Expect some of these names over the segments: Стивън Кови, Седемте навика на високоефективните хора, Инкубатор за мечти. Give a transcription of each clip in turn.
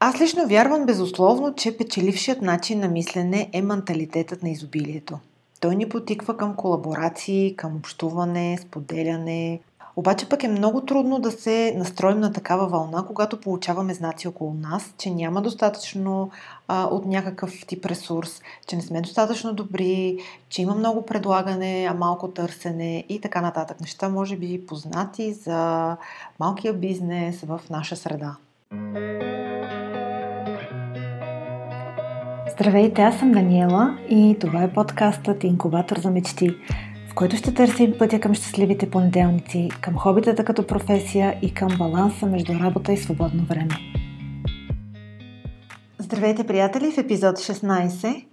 Аз лично вярвам безусловно, че печелившият начин на мислене е менталитетът на изобилието. Той ни потиква към колаборации, към общуване, споделяне. Обаче пък е много трудно да се настроим на такава вълна, когато получаваме знаци около нас, че няма достатъчно от някакъв тип ресурс, че не сме достатъчно добри, че има много предлагане, а малко търсене и така нататък. Неща може би познати за малкия бизнес в наша среда. Здравейте, аз съм Даниела и това е подкастът Инкубатор за мечти, в който ще търсим пътя към щастливите понеделници, към хобитата като професия и към баланса между работа и свободно време. Здравейте, приятели, в епизод 16.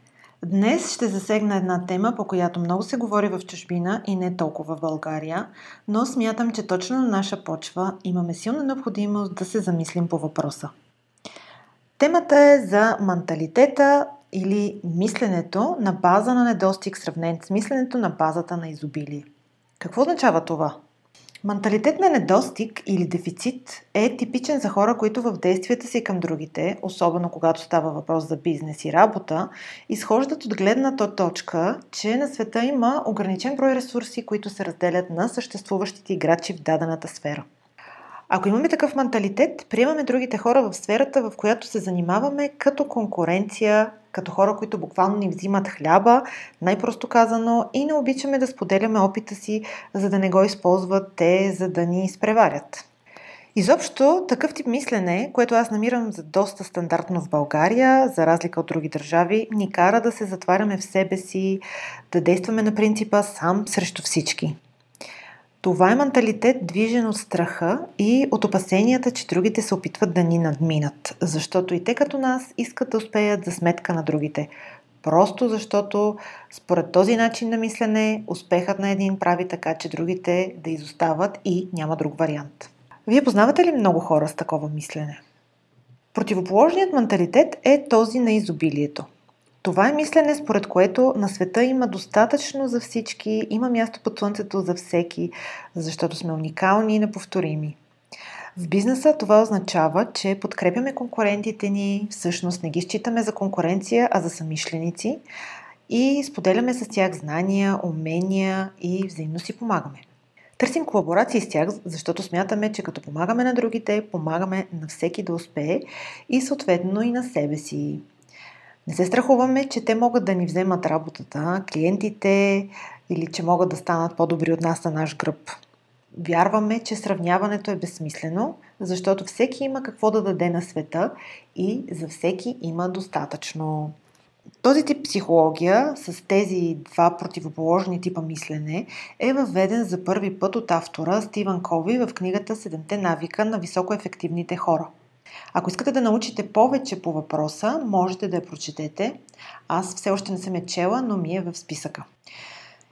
Днес ще засегна една тема, по която много се говори в чужбина и не толкова в България, но смятам, че точно на наша почва имаме силна необходимост да се замислим по въпроса. Темата е за менталитета или мисленето на база на недостиг, сравнен с мисленето на базата на изобилие. Какво означава това? Менталитет на недостиг или дефицит е типичен за хора, които в действията си към другите, особено когато става въпрос за бизнес и работа, изхождат от гледната точка, че на света има ограничен брой ресурси, които се разделят на съществуващите играчи в дадената сфера. Ако имаме такъв менталитет, приемаме другите хора в сферата, в която се занимаваме, като конкуренция, като хора, които буквално ни взимат хляба, най-просто казано, и не обичаме да споделяме опита си, за да не го използват те, за да ни изпреварят. Изобщо, такъв тип мислене, което аз намирам за доста стандартно в България, за разлика от други държави, ни кара да се затваряме в себе си, да действаме на принципа сам срещу всички. Това е менталитет, движен от страха и от опасенията, че другите се опитват да ни надминат, защото и те като нас искат да успеят за сметка на другите. Просто защото според този начин на мислене, успехът на един прави така, че другите да изостават и няма друг вариант. Вие познавате ли много хора с такова мислене? Противоположният менталитет е този на изобилието. Това е мислене, според което на света има достатъчно за всички, има място под слънцето за всеки, защото сме уникални и неповторими. В бизнеса това означава, че подкрепяме конкурентите ни, всъщност не ги считаме за конкуренция, а за самишленици и споделяме с тях знания, умения и взаимно си помагаме. Търсим колаборации с тях, защото смятаме, че като помагаме на другите, помагаме на всеки да успее и съответно и на себе си. Не се страхуваме, че те могат да ни вземат работата, клиентите, или че могат да станат по-добри от нас на наш гръб. Вярваме, че сравняването е безсмислено, защото всеки има какво да даде на света и за всеки има достатъчно. Този тип психология с тези два противоположни типа мислене е въведен за първи път от автора Стивън Кови в книгата «Седемте навика на високоефективните хора». Ако искате да научите повече по въпроса, можете да я прочетете. Аз все още не съм я чела, но ми е в списъка.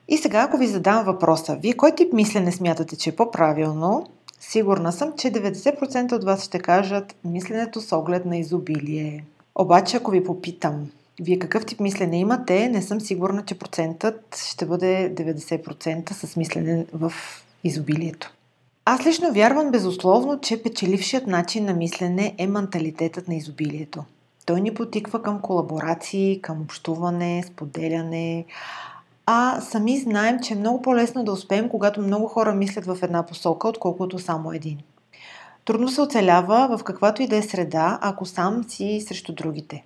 И сега, ако ви задам въпроса, вие кой тип мислене смятате, че е по-правилно? Сигурна съм, че 90% от вас ще кажат мисленето с оглед на изобилие. Обаче, ако ви попитам, вие какъв тип мислене имате, не съм сигурна, че процентът ще бъде 90% с мислене в изобилието. Аз лично вярвам безусловно, че печелившият начин на мислене е менталитетът на изобилието. Той ни потиква към колаборации, към общуване, споделяне. А сами знаем, че е много по-лесно да успеем, когато много хора мислят в една посока, отколкото само един. Трудно се оцелява в каквато и да е среда, ако сам си срещу другите.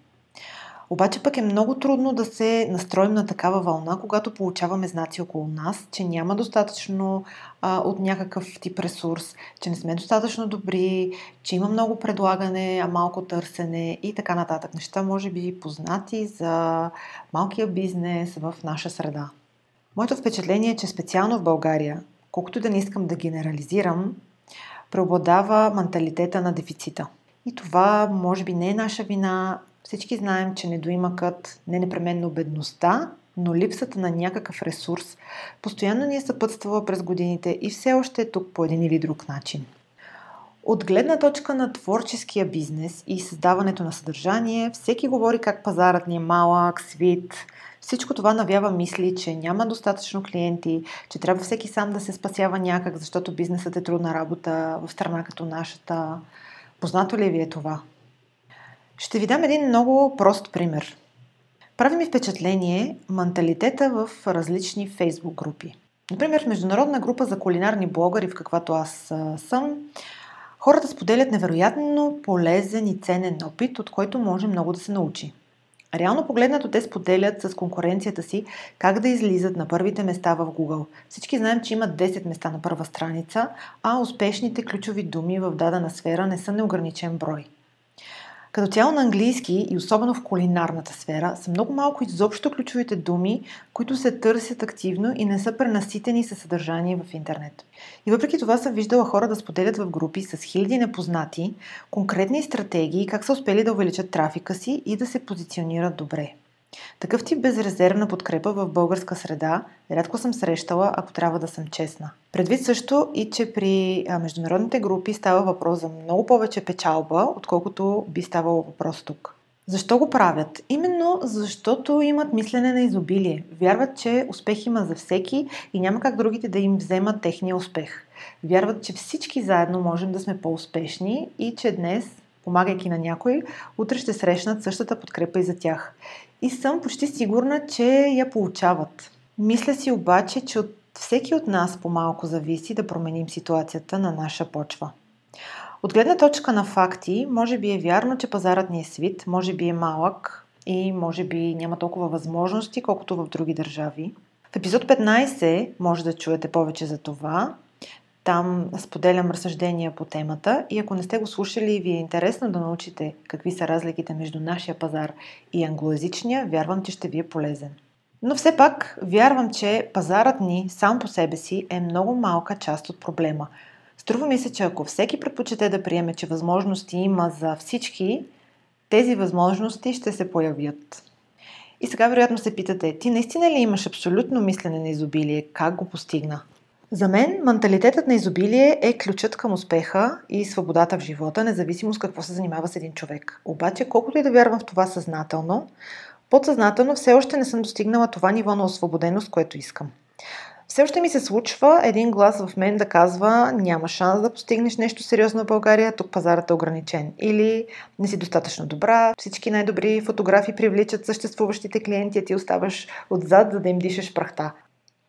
Обаче пък е много трудно да се настроим на такава вълна, когато получаваме знаци около нас, че няма достатъчно от някакъв тип ресурс, че не сме достатъчно добри, че има много предлагане, а малко търсене и така нататък. Неща може би познати за малкия бизнес в наша среда. Моето впечатление е, че специално в България, колкото да не искам да генерализирам, преобладава менталитета на дефицита. И това може би не е наша вина. Всички знаем, че недоимъкът не е непременно бедността, но липсата на някакъв ресурс постоянно ни е съпътствала през годините и все още е тук по един или друг начин. От гледна точка на творческия бизнес и създаването на съдържание, всеки говори как пазарът ни е малък, свит. Всичко това навява мисли, че няма достатъчно клиенти, че трябва всеки сам да се спасява някак, защото бизнесът е трудна работа в страна като нашата. Познато ли ви е това? Ще ви дам един много прост пример. Прави ми впечатление менталитета в различни фейсбук групи. Например, в международна група за кулинарни блогъри, в каквато аз съм, хората споделят невероятно полезен и ценен опит, от който може много да се научи. Реално погледнато те споделят с конкуренцията си как да излизат на първите места в Google. Всички знаем, че имат 10 места на първа страница, а успешните ключови думи в дадена сфера не са неограничен брой. Като цяло на английски и особено в кулинарната сфера са много малко изобщо ключовите думи, които се търсят активно и не са пренаситени със съдържание в интернет. И въпреки това съм виждала хора да споделят в групи с хиляди непознати конкретни стратегии, как са успели да увеличат трафика си и да се позиционират добре. Такъв тип безрезервна подкрепа в българска среда рядко съм срещала, ако трябва да съм честна. Предвид също и, че при международните групи става въпрос за много повече печалба, отколкото би ставало въпрос тук. Защо го правят? Именно защото имат мислене на изобилие. Вярват, че успех има за всеки и няма как другите да им вземат техния успех. Вярват, че всички заедно можем да сме по-успешни и че днес, помагайки на някой, утре ще срещнат същата подкрепа и за тях. И съм почти сигурна, че я получават. Мисля си обаче, че от всеки от нас по-малко зависи да променим ситуацията на наша почва. От гледна точка на факти, може би е вярно, че пазарът ни е свит, може би е малък и може би няма толкова възможности, колкото в други държави. В епизод 15 може да чуете повече за това. Там споделям разсъждения по темата и ако не сте го слушали и ви е интересно да научите какви са разликите между нашия пазар и англоязичния, вярвам, че ще ви е полезен. Но все пак вярвам, че пазарът ни сам по себе си е много малка част от проблема. Струва ми се, че ако всеки предпочете да приеме, че възможности има за всички, тези възможности ще се появят. И сега вероятно се питате, ти наистина ли имаш абсолютно мислене на изобилие? Как го постигна? За мен менталитетът на изобилие е ключът към успеха и свободата в живота, независимо с какво се занимава с един човек. Обаче, колкото и да вярвам в това съзнателно, подсъзнателно все още не съм достигнала това ниво на освободеност, което искам. Все още ми се случва един глас в мен да казва: няма шанс да постигнеш нещо сериозно в България, тук пазарът е ограничен. Или не си достатъчно добра, всички най-добри фотографи привличат съществуващите клиенти, а ти оставаш отзад, за да им дишаш прахта.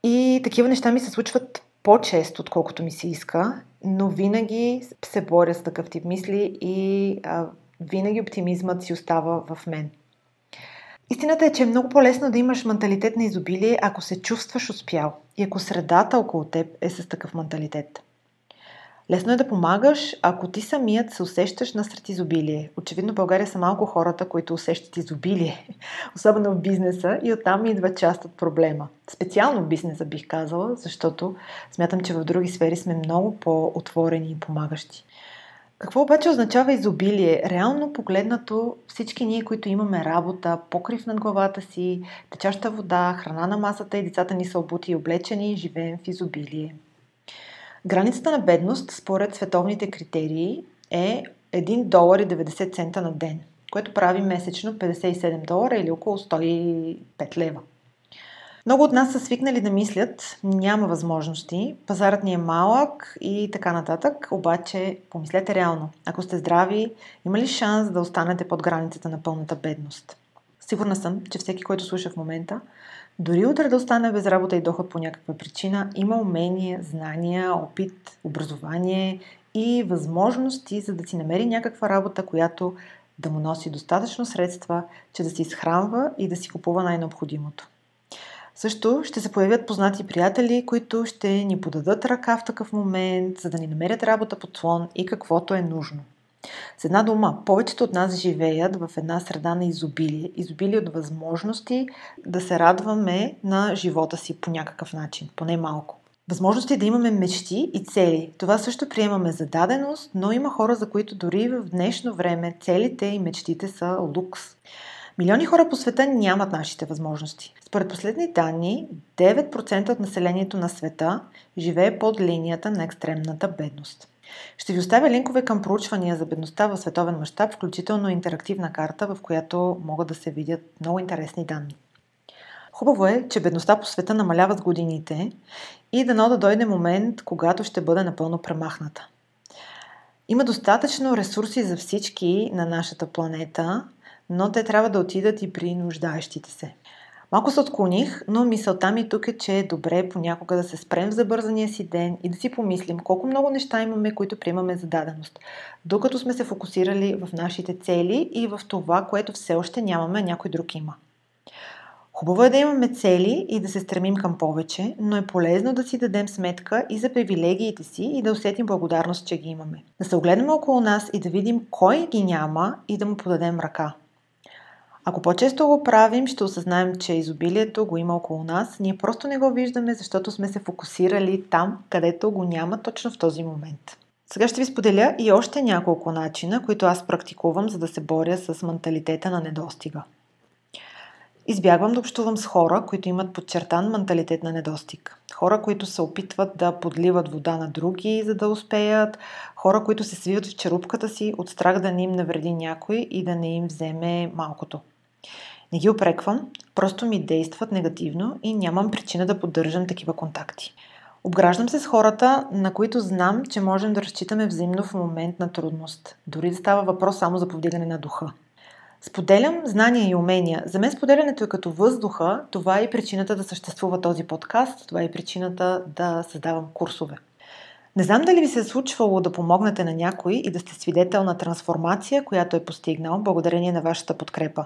И такива неща ми се случват по-често, отколкото ми се иска, но винаги се боря с такъв тип мисли и винаги оптимизмът си остава в мен. Истината е, че е много по-лесно да имаш менталитет на изобилие, ако се чувстваш успял и ако средата около теб е с такъв менталитет. Лесно е да помагаш, ако ти самият се усещаш насред изобилие. Очевидно, в България са малко хората, които усещат изобилие, особено в бизнеса, и оттам идва част от проблема. Специално в бизнеса бих казала, защото смятам, че в други сфери сме много по-отворени и помагащи. Какво обаче означава изобилие? Реално погледнато, всички ние, които имаме работа, покрив над главата си, течаща вода, храна на масата и децата ни са обути и облечени, живеем в изобилие. Границата на бедност, според световните критерии, е $1.90 на ден, което прави месечно $57 или около 105 лева. Много от нас са свикнали да мислят: няма възможности, пазарът ни е малък и така нататък, обаче помислете реално. Ако сте здрави, има ли шанс да останете под границата на пълната бедност? Сигурна съм, че всеки, който слуша в момента, дори утре да остане без работа и доход по някаква причина, има умения, знания, опит, образование и възможности, за да си намери някаква работа, която да му носи достатъчно средства, че да се изхранва и да си купува най-необходимото. Също ще се появят познати приятели, които ще ни подадат ръка в такъв момент, за да ни намерят работа под слон и каквото е нужно. С една дума, повечето от нас живеят в една среда на изобилие. Изобилие от възможности да се радваме на живота си по някакъв начин, поне малко. Възможности да имаме мечти и цели. Това също приемаме за даденост, но има хора, за които дори в днешно време целите и мечтите са лукс. Милиони хора по света нямат нашите възможности. Според последни данни, 9% от населението на света живее под линията на екстремната бедност. Ще ви оставя линкове към проучвания за бедността в световен мащаб, включително интерактивна карта, в която могат да се видят много интересни данни. Хубаво е, че бедността по света намалява с годините и дано да дойде момент, когато ще бъде напълно премахната. Има достатъчно ресурси за всички на нашата планета, но те трябва да отидат и при нуждаещите се. Малко се отклоних, но мисълта ми тук е, че е добре понякога да се спрем в забързания си ден и да си помислим колко много неща имаме, които приемаме за даденост, докато сме се фокусирали в нашите цели и в това, което все още нямаме, а някой друг има. Хубаво е да имаме цели и да се стремим към повече, но е полезно да си дадем сметка и за привилегиите си и да усетим благодарност, че ги имаме. Да се огледаме около нас и да видим кой ги няма и да му подадем ръка. Ако по-често го правим, ще осъзнаем, че изобилието го има около нас. Ние просто не го виждаме, защото сме се фокусирали там, където го няма точно в този момент. Сега ще ви споделя и още няколко начина, които аз практикувам, за да се боря с менталитета на недостига. Избягвам да общувам с хора, които имат подчертан менталитет на недостиг. Хора, които се опитват да подливат вода на други, за да успеят. Хора, които се свиват в черупката си от страх да не им навреди някой и да не им вземе малкото. Не ги опреквам, просто ми действат негативно и нямам причина да поддържам такива контакти. Обграждам се с хората, на които знам, че можем да разчитаме взаимно в момент на трудност, дори да става въпрос само за повдигане на духа. Споделям знания и умения. За мен споделянето е като въздуха, това е и причината да съществува този подкаст, това е и причината да създавам курсове. Не знам дали ви се е случвало да помогнете на някой и да сте свидетел на трансформация, която е постигнал благодарение на вашата подкрепа.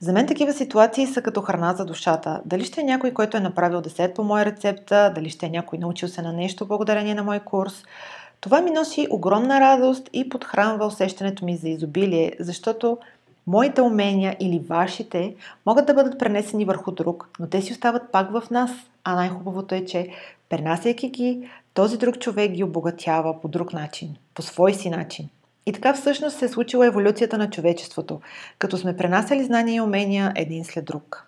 За мен такива ситуации са като храна за душата. Дали ще е някой, който е направил десерт по моя рецепта, дали ще е някой научил се на нещо благодарение на мой курс. Това ми носи огромна радост и подхранва усещането ми за изобилие, защото моите умения или вашите могат да бъдат пренесени върху друг, но те си остават пак в нас, а най-хубавото е, че пренасяйки ги, този друг човек ги обогатява по друг начин, по свой си начин. И така всъщност се е случила еволюцията на човечеството, като сме пренасяли знания и умения един след друг.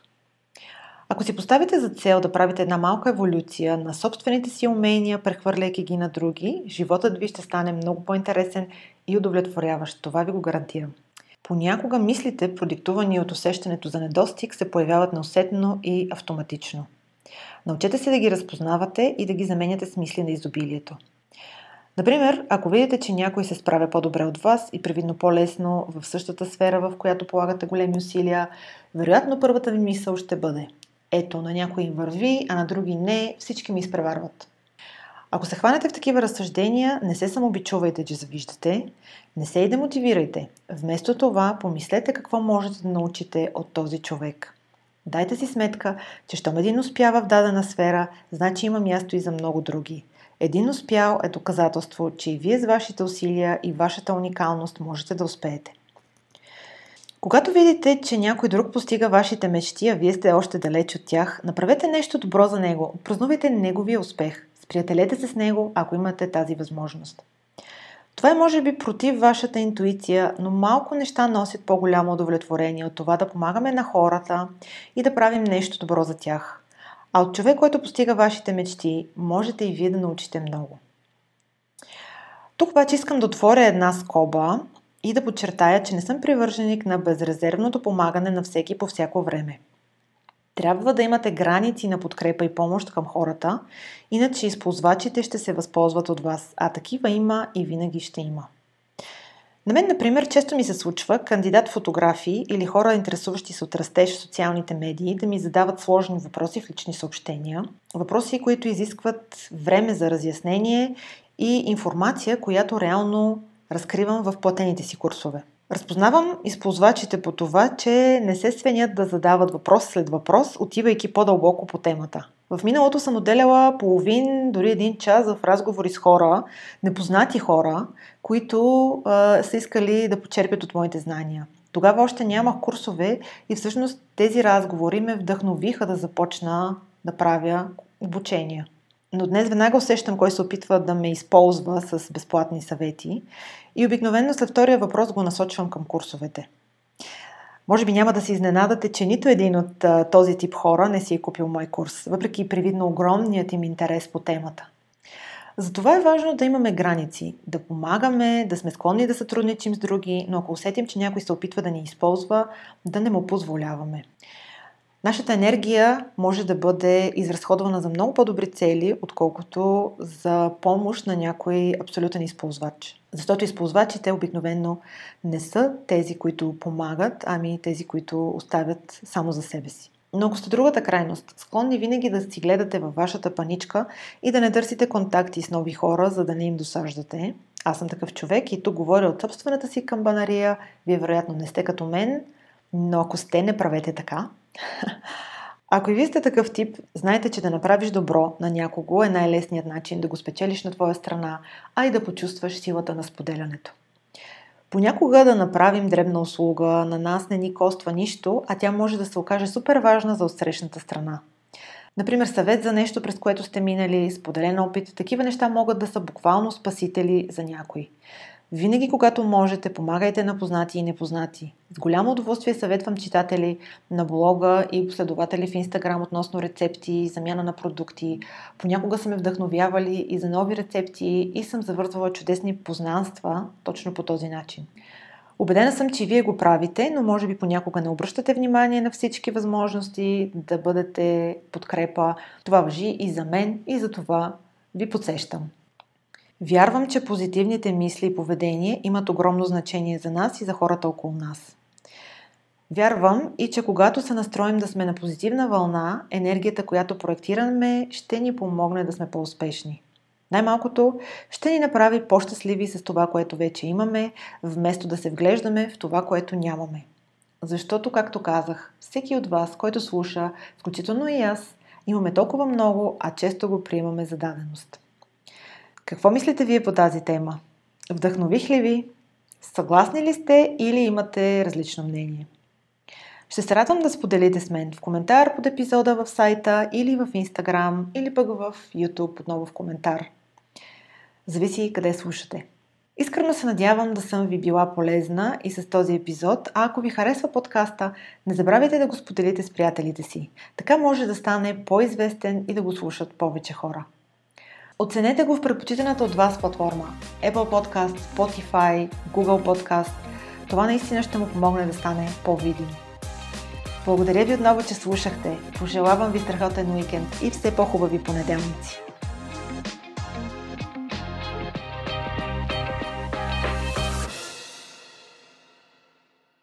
Ако си поставите за цел да правите една малка еволюция на собствените си умения, прехвърляйки ги на други, животът ви ще стане много по-интересен и удовлетворяващ. Това ви го гарантирам. Понякога мислите, продиктувани от усещането за недостиг, се появяват неусетно и автоматично. Научете се да ги разпознавате и да ги заменяте с мисли на изобилието. Например, ако видите, че някой се справя по-добре от вас и привидно по-лесно в същата сфера, в която полагате големи усилия, вероятно първата ви мисъл ще бъде: ето, на някой им върви, а на други не, всички ми изпреварват. Ако се хванете в такива разсъждения, не се самобичувайте, че завиждате, не се и демотивирайте. Вместо това, помислете какво можете да научите от този човек. Дайте си сметка, че щом един успява в дадена сфера, значи има място и за много други. Един успял е доказателство, че и вие с вашите усилия и вашата уникалност можете да успеете. Когато видите, че някой друг постига вашите мечти, а вие сте още далеч от тях, направете нещо добро за него, празнувайте неговия успех. Приятелете се с него, ако имате тази възможност. Това е може би против вашата интуиция, но малко неща носят по-голямо удовлетворение от това да помагаме на хората и да правим нещо добро за тях. А от човек, който постига вашите мечти, можете и вие да научите много. Тук обаче искам да отворя една скоба и да подчертая, че не съм привърженик на безрезервното помагане на всеки по всяко време. Трябва да имате граници на подкрепа и помощ към хората, иначе използвачите ще се възползват от вас, а такива има и винаги ще има. На мен, например, често ми се случва кандидат фотографии или хора, интересуващи се от растеж в социалните медии, да ми задават сложни въпроси в лични съобщения. Въпроси, които изискват време за разяснение и информация, която реално разкривам в платените си курсове. Разпознавам използвачите по това, че не се свенят да задават въпрос след въпрос, отивайки по-дълбоко по темата. В миналото съм отделяла половин, дори един час в разговори с хора, непознати хора, които са искали да почерпят от моите знания. Тогава още нямах курсове и всъщност тези разговори ме вдъхновиха да започна да правя обучения. Но днес веднага усещам кой се опитва да ме използва с безплатни съвети и обикновено след втория въпрос го насочвам към курсовете. Може би няма да се изненадате, че нито един от този тип хора не си е купил мой курс, въпреки привидно огромният им интерес по темата. Затова е важно да имаме граници, да помагаме, да сме склонни да сътрудничим с други, но ако усетим, че някой се опитва да ни използва, да не му позволяваме. Нашата енергия може да бъде изразходвана за много по-добри цели, отколкото за помощ на някой абсолютен използвач. Защото използвачите обикновено не са тези, които помагат, ами тези, които оставят само за себе си. Но ако сте другата крайност, склонни винаги да си гледате във вашата паничка и да не търсите контакти с нови хора, за да не им досаждате. Аз съм такъв човек и тук говоря от собствената си камбанария. Вие вероятно не сте като мен, но ако сте, не правете така. Ако и вие сте такъв тип, знаете, че да направиш добро на някого е най-лесният начин да го спечелиш на твоя страна, а и да почувстваш силата на споделянето. Понякога да направим дребна услуга, на нас не ни коства нищо, а тя може да се окаже супер важна за отсрещната страна. Например, съвет за нещо, през което сте минали, споделен опит, такива неща могат да са буквално спасители за някой. Винаги, когато можете, помагайте на познати и непознати. С голямо удоволствие съветвам читатели на блога и последователи в Инстаграм относно рецепти, замяна на продукти. Понякога са ме вдъхновявали и за нови рецепти и съм завързвала чудесни познанства точно по този начин. Убедена съм, че вие го правите, но може би понякога не обръщате внимание на всички възможности да бъдете подкрепа. Това важи и за мен и за това ви подсещам. Вярвам, че позитивните мисли и поведение имат огромно значение за нас и за хората около нас. Вярвам и, че когато се настроим да сме на позитивна вълна, енергията, която проектираме, ще ни помогне да сме по-успешни. Най-малкото ще ни направи по-щастливи с това, което вече имаме, вместо да се вглеждаме в това, което нямаме. Защото, както казах, всеки от вас, който слуша, включително и аз, имаме толкова много, а често го приемаме за даденост. Какво мислите вие по тази тема? Вдъхнових ли ви? Съгласни ли сте или имате различно мнение? Ще се радвам да споделите с мен в коментар под епизода в сайта или в Instagram, или пък в YouTube отново в коментар. Зависи къде слушате. Искрено се надявам да съм ви била полезна и с този епизод, а ако ви харесва подкаста, не забравяйте да го споделите с приятелите си. Така може да стане по-известен и да го слушат повече хора. Оценете го в предпочитаната от вас платформа Apple Podcast, Spotify, Google Podcast. Това наистина ще му помогне да стане по-видим. Благодаря ви отново, че слушахте. Пожелавам ви страхотен уикенд и все по-хубави понеделници.